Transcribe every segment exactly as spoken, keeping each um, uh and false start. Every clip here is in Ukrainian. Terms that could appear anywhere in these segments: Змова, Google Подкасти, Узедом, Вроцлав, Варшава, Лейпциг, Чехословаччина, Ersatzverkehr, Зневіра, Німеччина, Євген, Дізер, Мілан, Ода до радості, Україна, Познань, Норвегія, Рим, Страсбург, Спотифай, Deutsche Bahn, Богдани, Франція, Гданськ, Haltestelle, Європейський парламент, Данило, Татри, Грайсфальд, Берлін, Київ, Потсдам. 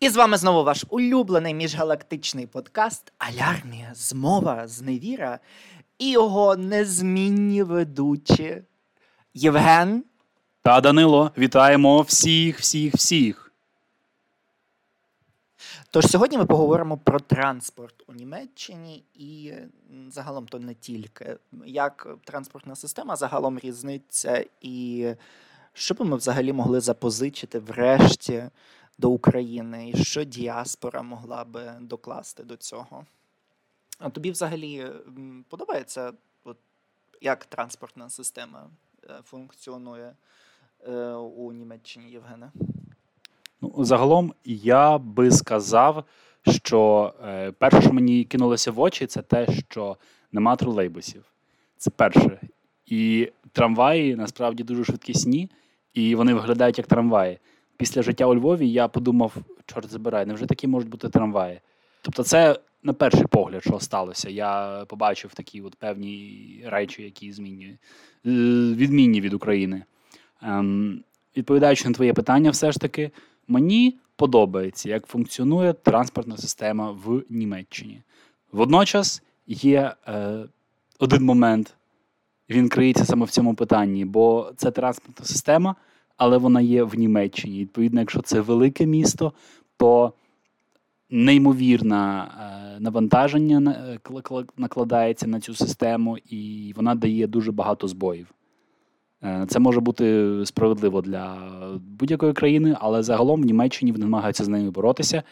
І з вами знову ваш улюблений міжгалактичний подкаст «Алярмія, Змова, Зневіра» і його незмінні ведучі Євген та Данило. Вітаємо всіх, всіх, всіх. Тож сьогодні ми поговоримо про транспорт у Німеччині і загалом то не тільки. Як транспортна система загалом різниться і що би ми взагалі могли запозичити врешті до України, і що діаспора могла би докласти до цього. А тобі взагалі подобається, от, як транспортна система функціонує е, у Німеччині, Євгене? Ну, загалом я би сказав, що е, перше, що мені кинулося в очі, це те, що нема тролейбусів. Це перше. І трамваї насправді дуже швидкісні, і вони виглядають як трамваї. Після життя у Львові я подумав, чорт забирай, невже такі можуть бути трамваї? Тобто це на перший погляд, що сталося. Я побачив такі от певні речі, які змінюють, відмінні від України. Ем, відповідаючи на твоє питання, все ж таки, мені подобається, як функціонує транспортна система в Німеччині. Водночас є е, один момент, він криється саме в цьому питанні, бо це транспортна система, але вона є в Німеччині. Відповідно, якщо це велике місто, то неймовірне навантаження накладається на цю систему, і вона дає дуже багато збоїв. Це може бути справедливо для будь-якої країни, але загалом в Німеччині вони намагаються з нею боротися.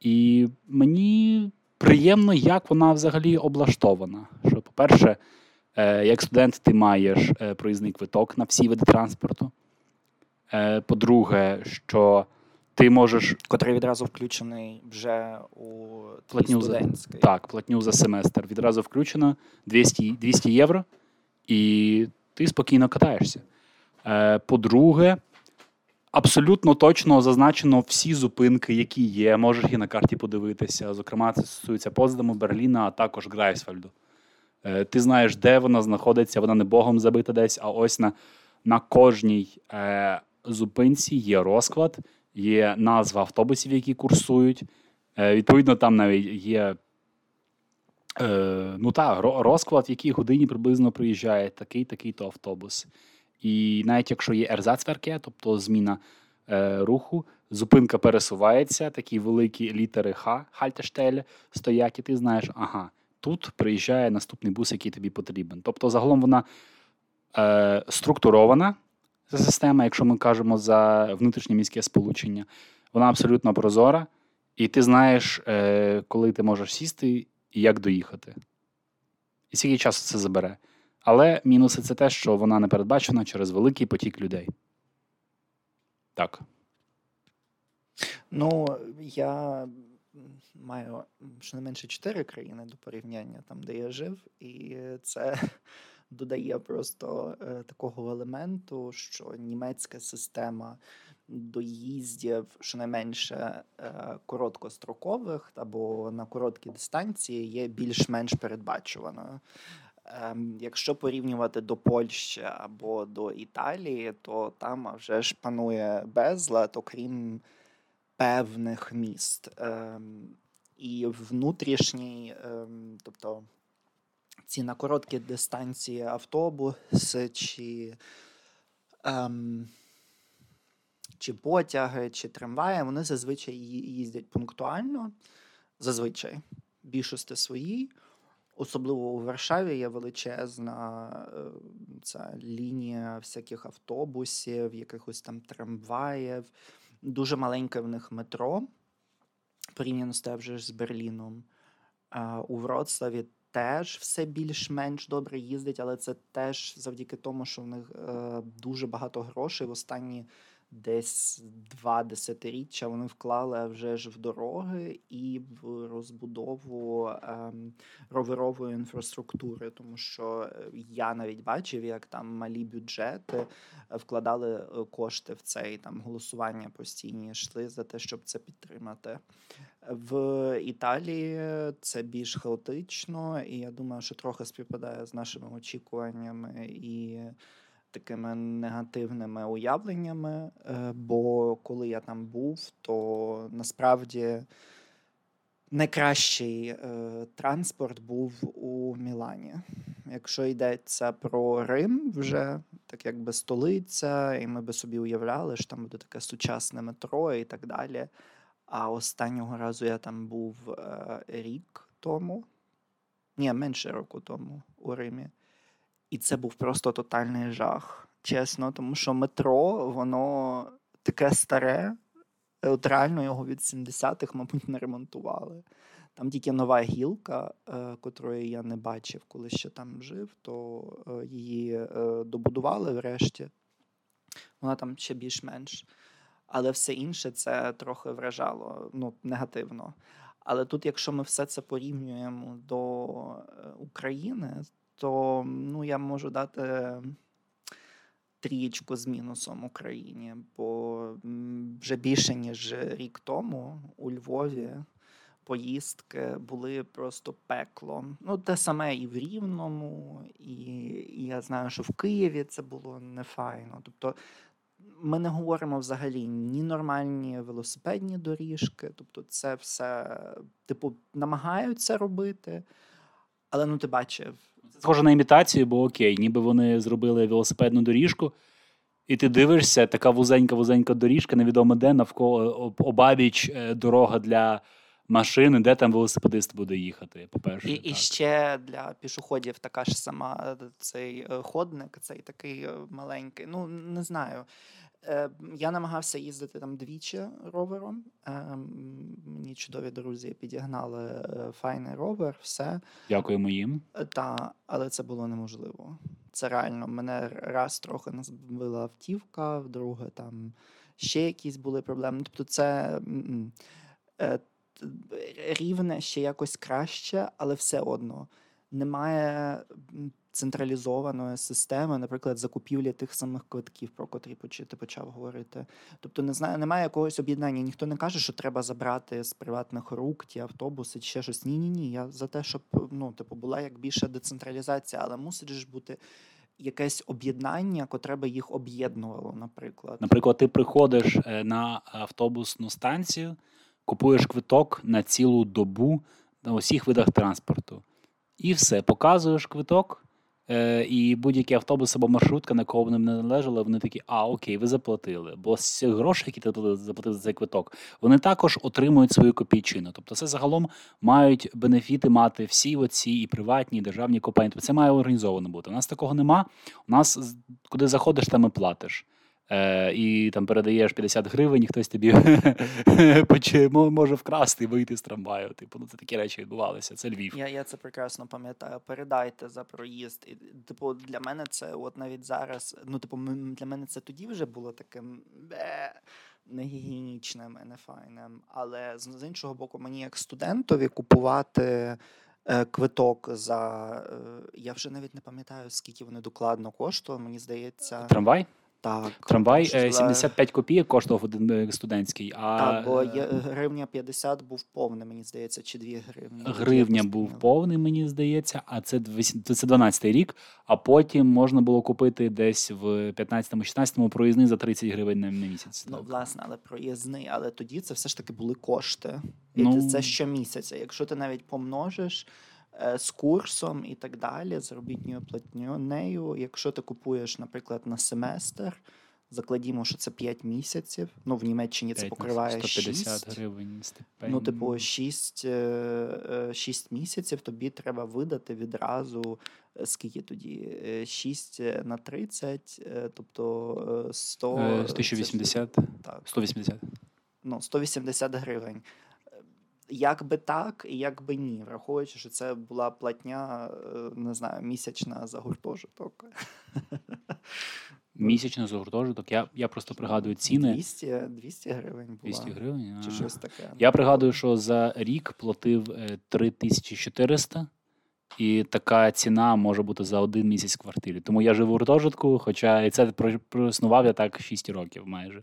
І мені приємно, як вона взагалі облаштована. Що, по-перше, як студент ти маєш проїзний квиток на всі види транспорту. По-друге, що ти можеш... Котрий відразу включений вже у платню студентській. Так, платню за семестр. Відразу включено двісті, двісті євро, і ти спокійно катаєшся. По-друге, абсолютно точно зазначено всі зупинки, які є. Можеш і на карті подивитися. Зокрема, це стосується Потсдаму, Берліна, а також Грайсфальду. Ти знаєш, де вона знаходиться. Вона не богом забита десь, а ось на... На кожній е, зупинці є розклад, є назва автобусів, які курсують. Е, відповідно, там навіть є е, ну та, розклад, в якій годині приблизно приїжджає такий-такий-то автобус. І навіть якщо є Ersatzverkehr, тобто зміна е, руху, зупинка пересувається, такі великі літери Х, Haltestelle, стоять, і ти знаєш, ага, тут приїжджає наступний бус, який тобі потрібен. Тобто, загалом вона... структурована ця система, якщо ми кажемо за внутрішнє міське сполучення, вона абсолютно прозора, і ти знаєш, коли ти можеш сісти і як доїхати. І скільки часу це забере. Але мінуси – це те, що вона не передбачена через великий потік людей. Так. Ну, я... маю щонайменше чотири країни до порівняння там, де я жив, і це... додає просто е, такого елементу, що німецька система доїздів, щонайменше е, короткострокових або на короткі дистанції, є більш-менш передбачуваною. Е, якщо порівнювати до Польщі або до Італії, то там вже ж панує безлад, окрім певних міст. Е, і внутрішній, е, тобто, ці на короткі дистанції автобуси, чи, ем, чи потяги, чи трамваї, вони зазвичай їздять пунктуально, зазвичай, більшості свої. Особливо у Варшаві є величезна ця лінія всяких автобусів, якихось там трамваїв. Дуже маленьке в них метро, порівняно з те вже з Берліном. А у Вроцлаві теж все більш-менш добре їздить, але це теж завдяки тому, що в них е, дуже багато грошей. В останні десь два десятиріччя вони вклали вже ж в дороги і в розбудову е, роверової інфраструктури. Тому що я навіть бачив, як там малі бюджети вкладали кошти в це, і там голосування постійні йшли за те, щоб це підтримати. В Італії це більш хаотично, і я думаю, що трохи співпадає з нашими очікуваннями і такими негативними уявленнями, бо коли я там був, то насправді найкращий транспорт був у Мілані. Якщо йдеться про Рим вже, так якби столиця, і ми би собі уявляли, що там буде таке сучасне метро і так далі. А останнього разу я там був рік тому, ні, менше року тому у Римі. І це був просто тотальний жах, чесно, тому що метро, воно таке старе, от реально його від сімдесятих, мабуть, не ремонтували. Там тільки нова гілка, е, котрої я не бачив, коли ще там жив, то е, її е, добудували врешті. Вона там ще більш-менш. Але все інше це трохи вражало, ну, негативно. Але тут, якщо ми все це порівнюємо до України, то, ну, я можу дати трієчку з мінусом Україні, бо вже більше, ніж рік тому у Львові поїздки були просто пеклом. Ну, те саме і в Рівному, і, і я знаю, що в Києві це було не файно. Тобто ми не говоримо взагалі ні нормальні велосипедні доріжки, тобто це все, типу, намагаються робити, але, ну, ти бачив. Це схоже на імітацію, бо окей, ніби вони зробили велосипедну доріжку, і ти дивишся, така вузенька-вузенька доріжка, невідомо де, навколо обабіч дорога для машини, де там велосипедист буде їхати, по-перше. І, і ще для пішоходів така ж сама цей ходник, цей такий маленький, ну, не знаю. Я намагався їздити там двічі ровером. Мені чудові друзі підігнали файний ровер, все. Дякуємо їм. Та, але це було неможливо. Це реально. Мене раз трохи нас збила автівка, вдруге там ще якісь були проблеми. Тобто це Рівне ще якось краще, але все одно. Немає централізованої системи, наприклад, закупівлі тих самих квитків, про котрі ти почав говорити. Тобто не знаю, немає якогось об'єднання. Ніхто не каже, що треба забрати з приватних рук ті автобуси чи ще щось. Ні-ні-ні, я за те, щоб, ну, типу, була як більша децентралізація, але мусить ж бути якесь об'єднання, котре би їх об'єднувало, наприклад. Наприклад, ти приходиш на автобусну станцію, купуєш квиток на цілу добу на усіх видах транспорту. І все, показуєш квиток, е, і будь-який автобус або маршрутка, на кого б не належали, вони такі, а, окей, ви заплатили. Бо з цих грошей, які ти заплатив за цей квиток, вони також отримують свою копійчину. Тобто це загалом мають бенефіти мати всі оці і приватні, і державні компанії. Тобто це має організовано бути. У нас такого нема. У нас, куди заходиш, там і платиш. Е, і там передаєш п'ятдесят гривень, і хтось тобі може вкрасти і вийти з трамваю. Типу, ну, це такі речі відбувалися. Це Львів. Я, я це прекрасно пам'ятаю. Передайте за проїзд. І, типу, для мене це от навіть зараз, ну, типу, для мене це тоді вже було таким негігієнічним і нефайним. Але з іншого боку, мені як студентові купувати квиток за, я вже навіть не пам'ятаю, скільки вони докладно коштує, мені здається. Трамвай? Так, трамвай сімдесят п'ять копійок коштував один студентський. А... Так, бо гривня п'ятдесят був повний, мені здається, чи дві гривні. Гривня був повний, мені здається, а це дванадцятий рік, а потім можна було купити десь в п'ятнадцятому-шістнадцятому проїзний за тридцять гривень на місяць. Ну, так, власне, але проїзний, але тоді це все ж таки були кошти. І ну... це щомісяця. Якщо ти навіть помножиш з курсом і так далі, з заробітною платнею. Якщо ти купуєш, наприклад, на семестр, закладімо, що це п'ять місяців, ну, в Німеччині це покриває сто п'ятдесят гривень стипендії. Ну, типу, шість місяців тобі треба видати відразу, скільки тоді, шість на тридцять, тобто сто... сто вісімдесят? Так. сто вісімдесят. Ну, сто вісімдесят гривень. Як би так, і як би ні, враховуючи, що це була платня, не знаю, місячна за гуртожиток. Місячна за гуртожиток? Я, я просто пригадую ціни. двісті гривень була. двісті гривень? Чи щось таке. Я пригадую, що за рік платив три тисячі чотириста, і така ціна може бути за один місяць в квартирі. Тому я жив у гуртожитку, хоча і це проіснував я так шість років майже.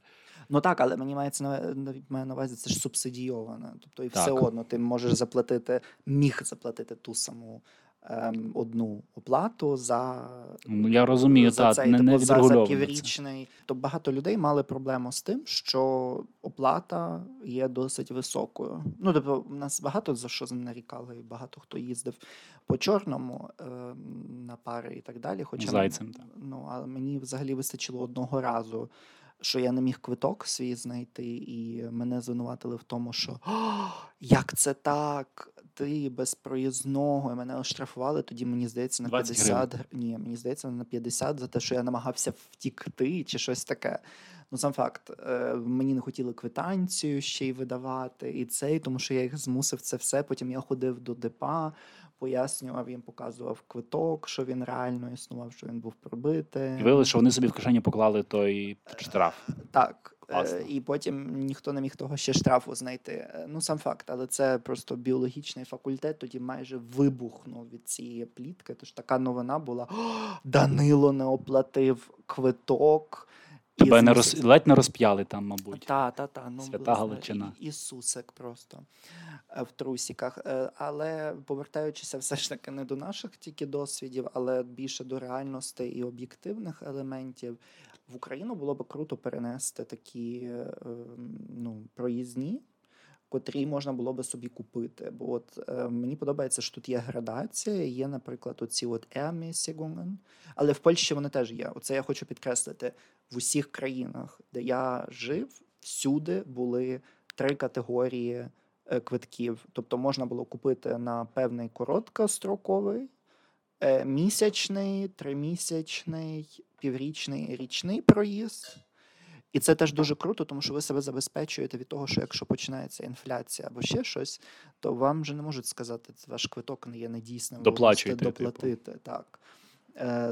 Ну так, але мені мається на, має на увазі, це ж субсидійоване. Тобто і так, все одно ти можеш заплатити, міг заплатити ту саму ем, одну оплату за, ну, я розумію, за та, цей, не, не типу, за, за піврічний. То багато людей мали проблему з тим, що оплата є досить високою. Ну, тобто, в нас багато за що нарікали, і багато хто їздив по чорному ем, на пари і так далі. Хоча Зайцем, так. Ну, а мені взагалі вистачило одного разу, що я не міг квиток свій знайти, і мене звинуватили в тому, що як це так, ти без проїзного, і мене оштрафували, тоді мені здається на п'ятдесят Ні, мені здається на п'ятдесят за те, що я намагався втікти чи щось таке. Ну, сам факт, мені не хотіли квитанцію ще й видавати, і це, тому що я їх змусив це все. Потім я ходив до депа, пояснював їм, показував квиток, що він реально існував, що він був пробитий. І виявилося, що вони собі в кишені поклали той штраф. Так. Класно. І потім ніхто не міг того ще штрафу знайти. Ну, сам факт, але це просто біологічний факультет тоді майже вибухнув від цієї плітки. Тож така новина була: Данило не оплатив квиток. Тебе не роз... ледь не розп'яли там, мабуть. Та, та, та. Ну, Свята Галичина. Ісусик просто в трусіках. Але повертаючися все ж таки не до наших тільки досвідів, але більше до реальностей і об'єктивних елементів, в Україну було б круто перенести такі, ну, проїзні, котрі можна було би собі купити. Бо от е, мені подобається, що тут є градація, є, наприклад, оці от Ermäßigungen, але в Польщі вони теж є. Оце я хочу підкреслити. В усіх країнах, де я жив, всюди були три категорії е, квитків. Тобто можна було купити на певний короткостроковий, е, місячний, тримісячний, піврічний, річний проїзд. І це теж дуже круто, тому що ви себе забезпечуєте від того, що якщо починається інфляція або ще щось, то вам вже не можуть сказати, що ваш квиток не є недійсним, ви можете доплатити. Типу. Так.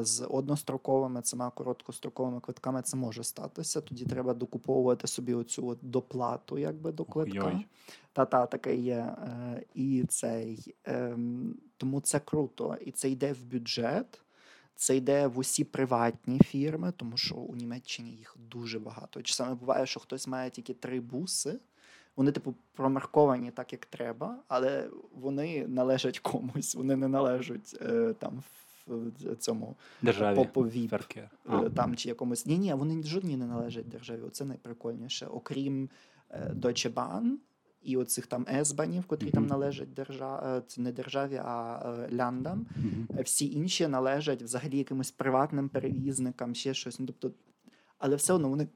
З одностроковими, цими короткостроковими квитками це може статися. Тоді треба докуповувати собі оцю от доплату, якби, до квитка. Та-та, таке є. І цей. Тому це круто. І це йде в бюджет. Це йде в усі приватні фірми, тому що у Німеччині їх дуже багато. Часами буває, що хтось має тільки три буси. Вони, типу, промарковані так, як треба, але вони належать комусь. Вони не належать е, там в цьому попові. Там чи якомусь. Ні-ні, вони жодні не належать державі. Оце найприкольніше. Окрім е, Deutsche Bahn і оцих там С-банів, котрі mm-hmm. там належать державі, не державі, а ляндам. Mm-hmm. Всі інші належать взагалі якимось приватним перевізникам, ще щось. Ну, тобто, але все одно вони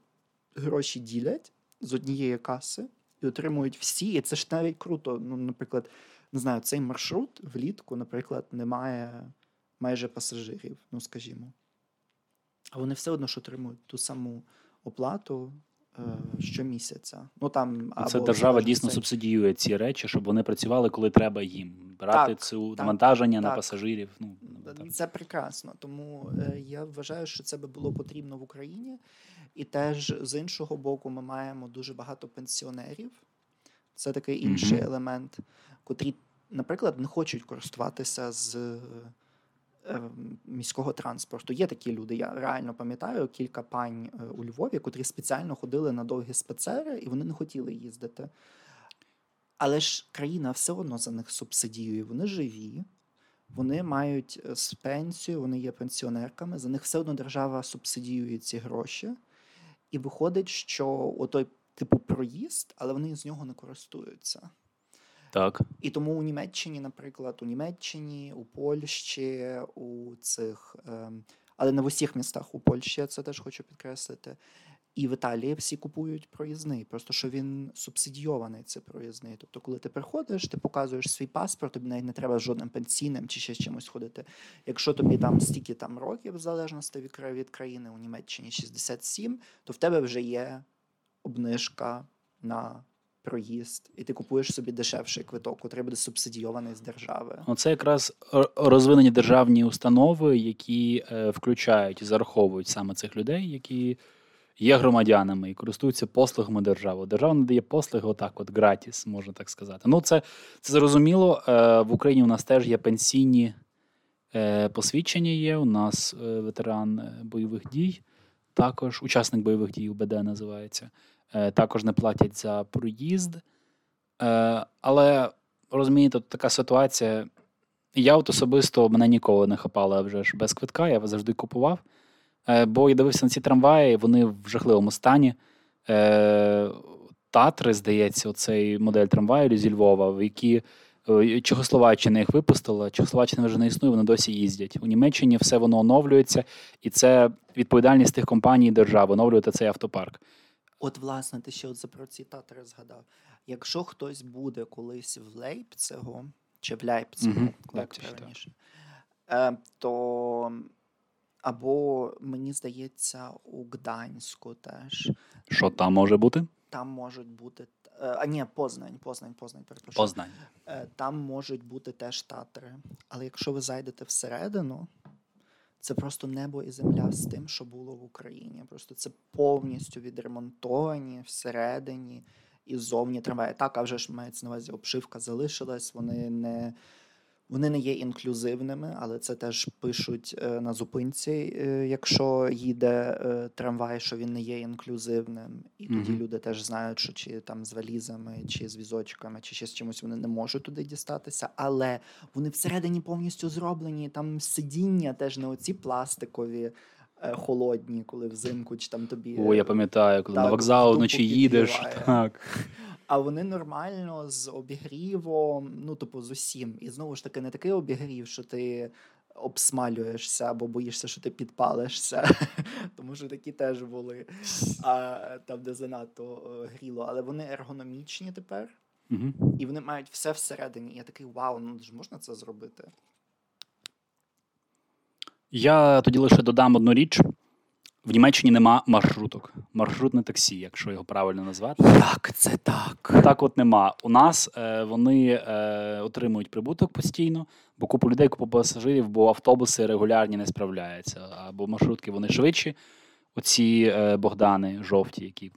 гроші ділять з однієї каси і отримують всі. І це ж навіть круто. Ну, наприклад, не знаю, цей маршрут влітку, наприклад, немає майже пасажирів, ну, скажімо. А вони все одно ж отримують ту саму оплату щомісяця. Ну, там, це або, держава можна, дійсно це... субсидіює ці речі, щоб вони працювали, коли треба їм. Брати це навантаження на так. пасажирів. Ну, це прекрасно. Тому е, я вважаю, що це би було потрібно в Україні. І теж, з іншого боку, ми маємо дуже багато пенсіонерів. Це такий інший mm-hmm. елемент, котрі, наприклад, не хочуть користуватися з е, е, міського транспорту. Є такі люди, я реально пам'ятаю, кілька пань е, у Львові, котрі спеціально ходили на довгі спецери, і вони не хотіли їздити. Але ж країна все одно за них субсидіює. Вони живі, вони мають пенсію, вони є пенсіонерками, за них все одно держава субсидіює ці гроші. І виходить, що отой типу проїзд, але вони з нього не користуються. Так. І тому у Німеччині, наприклад, у Німеччині, у Польщі, у цих... Але не в усіх містах у Польщі, я це теж хочу підкреслити. І в Італії всі купують проїзний, просто що він субсидійований, цей проїзний. Тобто, коли ти приходиш, ти показуєш свій паспорт, тобі навіть не треба жодним пенсійним чи ще чимось ходити. Якщо тобі там стільки там років, в залежності від, від країни, у Німеччині шістдесят сім, то в тебе вже є обнижка на проїзд, і ти купуєш собі дешевший квиток, котрий буде субсидійований з держави. Оце якраз розвинені державні установи, які е, включають і зараховують саме цих людей, які є громадянами і користуються послугами держави. Держава надає послуги отак от гратіс, можна так сказати. Ну, це, це зрозуміло. Е, в Україні у нас теж є пенсійні е, посвідчення є, у нас е, ветеран бойових дій, також учасник бойових дій, У Б Д називається. Також не платять за проїзд. Але, розумієте, така ситуація, Я от особисто, мене ніколи не хапало вже ж без квитка, я завжди купував. Бо я дивився на ці трамваї, вони в жахливому стані. Татри, здається, оцей модель трамваю зі Львова, в які Чехословаччина їх випустила, Чехословаччина вже не існує, вони досі їздять. У Німеччині все воно оновлюється, і це відповідальність тих компаній і держави оновлювати цей автопарк. От, власне, ти ще от про ці Татри згадав. Якщо хтось буде колись в Лейпцигу, чи в Лейпцигу, mm-hmm. так, раніше, то... Або, мені здається, у Гданську теж. Що там може бути? Там можуть бути... А, ні, Познань, Познань, Познань, перепрошую. Познань. Там можуть бути теж Татри. Але якщо ви зайдете всередину, це просто небо і земля з тим, що було в Україні. Просто це повністю відремонтовані всередині і зовні трамваї. Так, а вже ж мається на увазі, обшивка залишилась, вони не... Вони не є інклюзивними, але це теж пишуть на зупинці, якщо їде трамвай, що він не є інклюзивним. І тоді mm-hmm. люди теж знають, що чи там з валізами, чи з візочками, чи ще з чимось вони не можуть туди дістатися. Але вони всередині повністю зроблені, там сидіння теж не оці пластикові, холодні, коли взимку, чи там тобі... О, я пам'ятаю, коли так, на вокзал вночі їдеш, так... А вони нормально з обігрівом, ну, типу, з усім. І, знову ж таки, не такий обігрів, що ти обсмалюєшся або боїшся, що ти підпалишся. Тому що такі теж були, а, там, де занадто гріло. Але вони ергономічні тепер. Угу. І вони мають все всередині. І я такий, вау, ну, ж можна це зробити? Я тоді лише додам одну річ. В Німеччині нема маршруток. Маршрутне таксі, якщо його правильно назвати. Так, це так. Так от нема. У нас е, вони е, отримують прибуток постійно, бо купу людей, купу пасажирів, бо автобуси регулярні не справляються. Або маршрутки, вони швидші. Оці е, Богдани жовті, які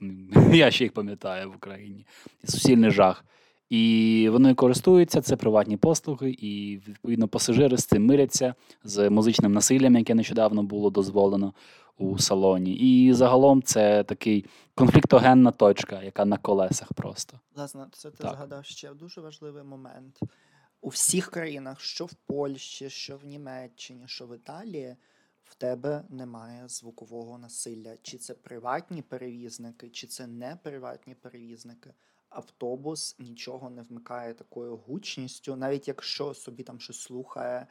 я ще їх пам'ятаю в Україні. Суцільний жах. І вони користуються, це приватні послуги, і, відповідно, пасажири з цим миряться, з музичним насиллям, яке нещодавно було дозволено у салоні. І загалом це такий конфліктогенна точка, яка на колесах просто. Власне, це ти так. згадав ще дуже важливий момент. У всіх країнах, що в Польщі, що в Німеччині, що в Італії, в тебе немає звукового насилля. Чи це приватні перевізники, чи це не приватні перевізники. Автобус нічого не вмикає такою гучністю, навіть якщо собі там щось слухає.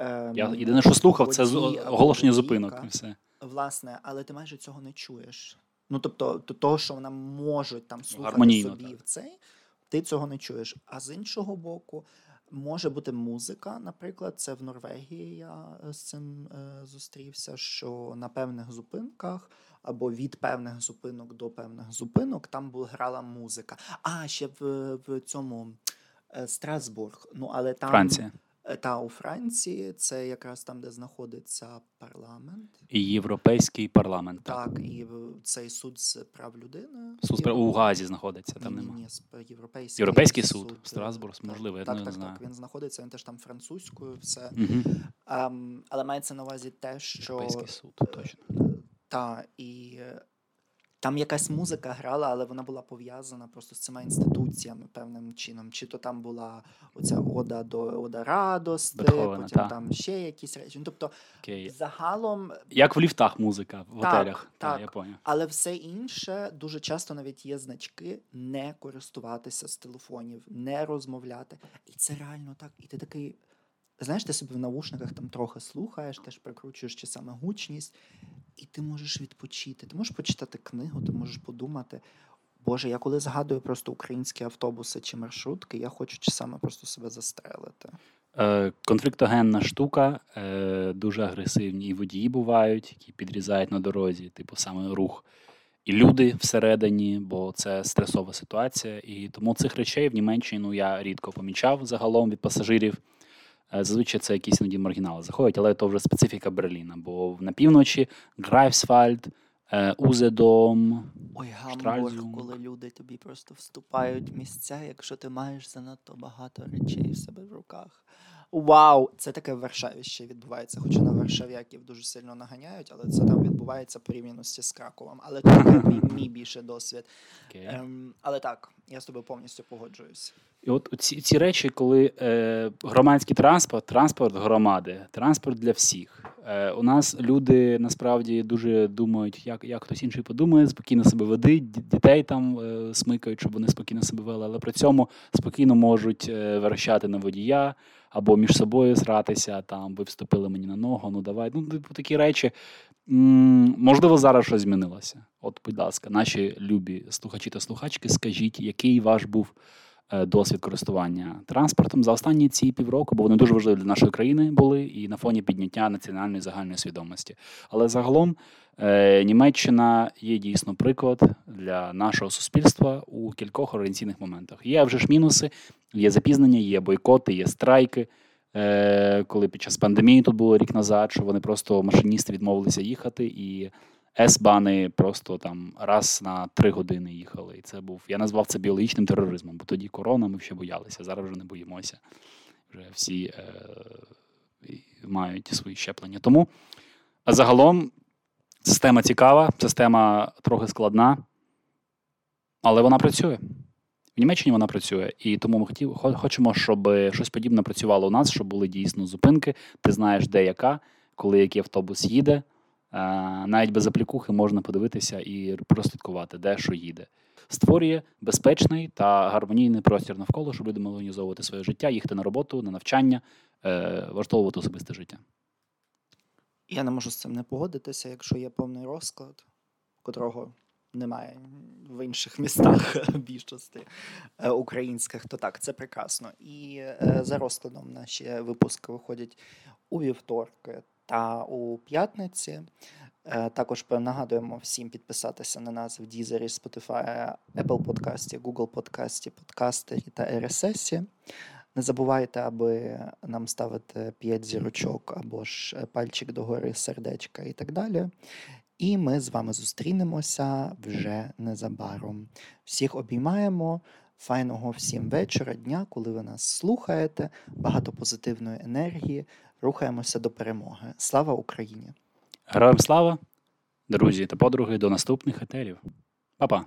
Е, Я єдине, що слухав, це оголошення зупинок. І все. Власне, але ти майже цього не чуєш. Ну, тобто, до того, що вона може там слухати гармонійно, собі так. в цей, ти цього не чуєш. А з іншого боку, може бути музика, наприклад, це в Норвегії я з цим е, зустрівся, що на певних зупинках або від певних зупинок до певних зупинок там була грала музика. А, ще в, в цьому е, Страсбург, ну, але там... Франція. Та у Франції, це якраз там, де знаходиться парламент. І Європейський парламент. Так, і цей суд з прав людини. Суд Європ... у Газі знаходиться, там ні, немає. Ні, Європейський, Європейський суд, суд. Страсбург, так, можливо, так, я так, не знаю. Так, так, він знаходиться, він теж там французькою, все. Угу. А, але мається на увазі те, що... Європейський суд, точно. Та, і... Там якась музика грала, але вона була пов'язана просто з цими інституціями певним чином. Чи то там була оця Ода до Ода радості, потім та. там ще якісь речі. Ну, тобто, okay. загалом... Як в ліфтах музика, в так, готелях. Так, я поняв. Але все інше, дуже часто навіть є значки не користуватися з телефонів, не розмовляти. І це реально так. І ти такий... Знаєш, ти собі в навушниках там трохи слухаєш, теж прикручуєш чи саме гучність, і ти можеш відпочити. Ти можеш почитати книгу, ти можеш подумати. Боже, я коли згадую просто українські автобуси чи маршрутки, я хочу чи саме просто себе застрелити. Е, конфліктогенна штука, е, дуже агресивні і водії бувають, які підрізають на дорозі, типу саме рух. І люди всередині, бо це стресова ситуація. І тому цих речей в Німеччині ну, я рідко помічав загалом від пасажирів. Зазвичай це якісь іноді маргінали заходять, але то вже специфіка Берліна, бо на півночі Грайсфальд, Узедом, Ой, Гамбург, коли люди тобі просто вступають в місця, якщо ти маєш занадто багато речей в себе в руках. вау, це таке в Варшаві ще відбувається, хоча на варшав'яків дуже сильно наганяють, але це там відбувається порівняно з Краковом. Але тут мій, мій більше досвід. Okay. Ем, але так, я з тобою повністю погоджуюсь. І от ці, ці речі, коли е, громадський транспорт, транспорт громади, транспорт для всіх. Е, у нас люди насправді дуже думають, як, як хтось інший подумає, спокійно себе ведуть, дітей там е, смикають, щоб вони спокійно себе вели, але при цьому спокійно можуть е, верещати на водія або між собою сратися, там, ви вступили мені на ногу, ну давай. Ну, такі речі. М-м, можливо, зараз щось змінилося. От, будь ласка, наші любі слухачі та слухачки, скажіть, який ваш був досвід користування транспортом за останні ці півроку, бо вони дуже важливі для нашої країни були і на фоні підняття національної загальної свідомості. Але загалом е, Німеччина є дійсно приклад для нашого суспільства у кількох організаційних моментах. Є вже ж мінуси, є запізнення, є бойкоти, є страйки. Е, коли під час пандемії тут було рік назад, що вони просто машиністи відмовилися їхати і Ес-бани просто там раз на три години їхали. І це був, я назвав це біологічним тероризмом, бо тоді корона, ми ще боялися, зараз вже не боїмося. Вже всі е- мають свої щеплення. Тому загалом система цікава, система трохи складна, але вона працює. В Німеччині вона працює, і тому ми хотів, хочемо, щоб щось подібне працювало у нас, щоб були дійсно зупинки, ти знаєш, де яка, коли який автобус їде. Навіть без аплікухи можна подивитися і прослідкувати, де що їде. Створює безпечний та гармонійний простір навколо, щоб люди могли організовувати своє життя, їхати на роботу, на навчання, влаштовувати особисте життя. Я не можу з цим не погодитися, якщо є повний розклад, котрого немає в інших містах більшості українських, то так, це прекрасно. І за розкладом наші випуски виходять у вівторки та у п'ятниці. Також нагадуємо всім підписатися на нас в Дізері, Спотифай, Apple Подкасті, Google Подкасті, Подкастері та РССі. Не забувайте, аби нам ставити п'ять зірочок або ж пальчик догори, сердечка і так далі. І ми з вами зустрінемося вже незабаром. Всіх обіймаємо. Файного всім вечора, дня, коли ви нас слухаєте. Багато позитивної енергії. Рухаємося до перемоги. Слава Україні! Героям слава, друзі та подруги, до наступних етерів. Па-па!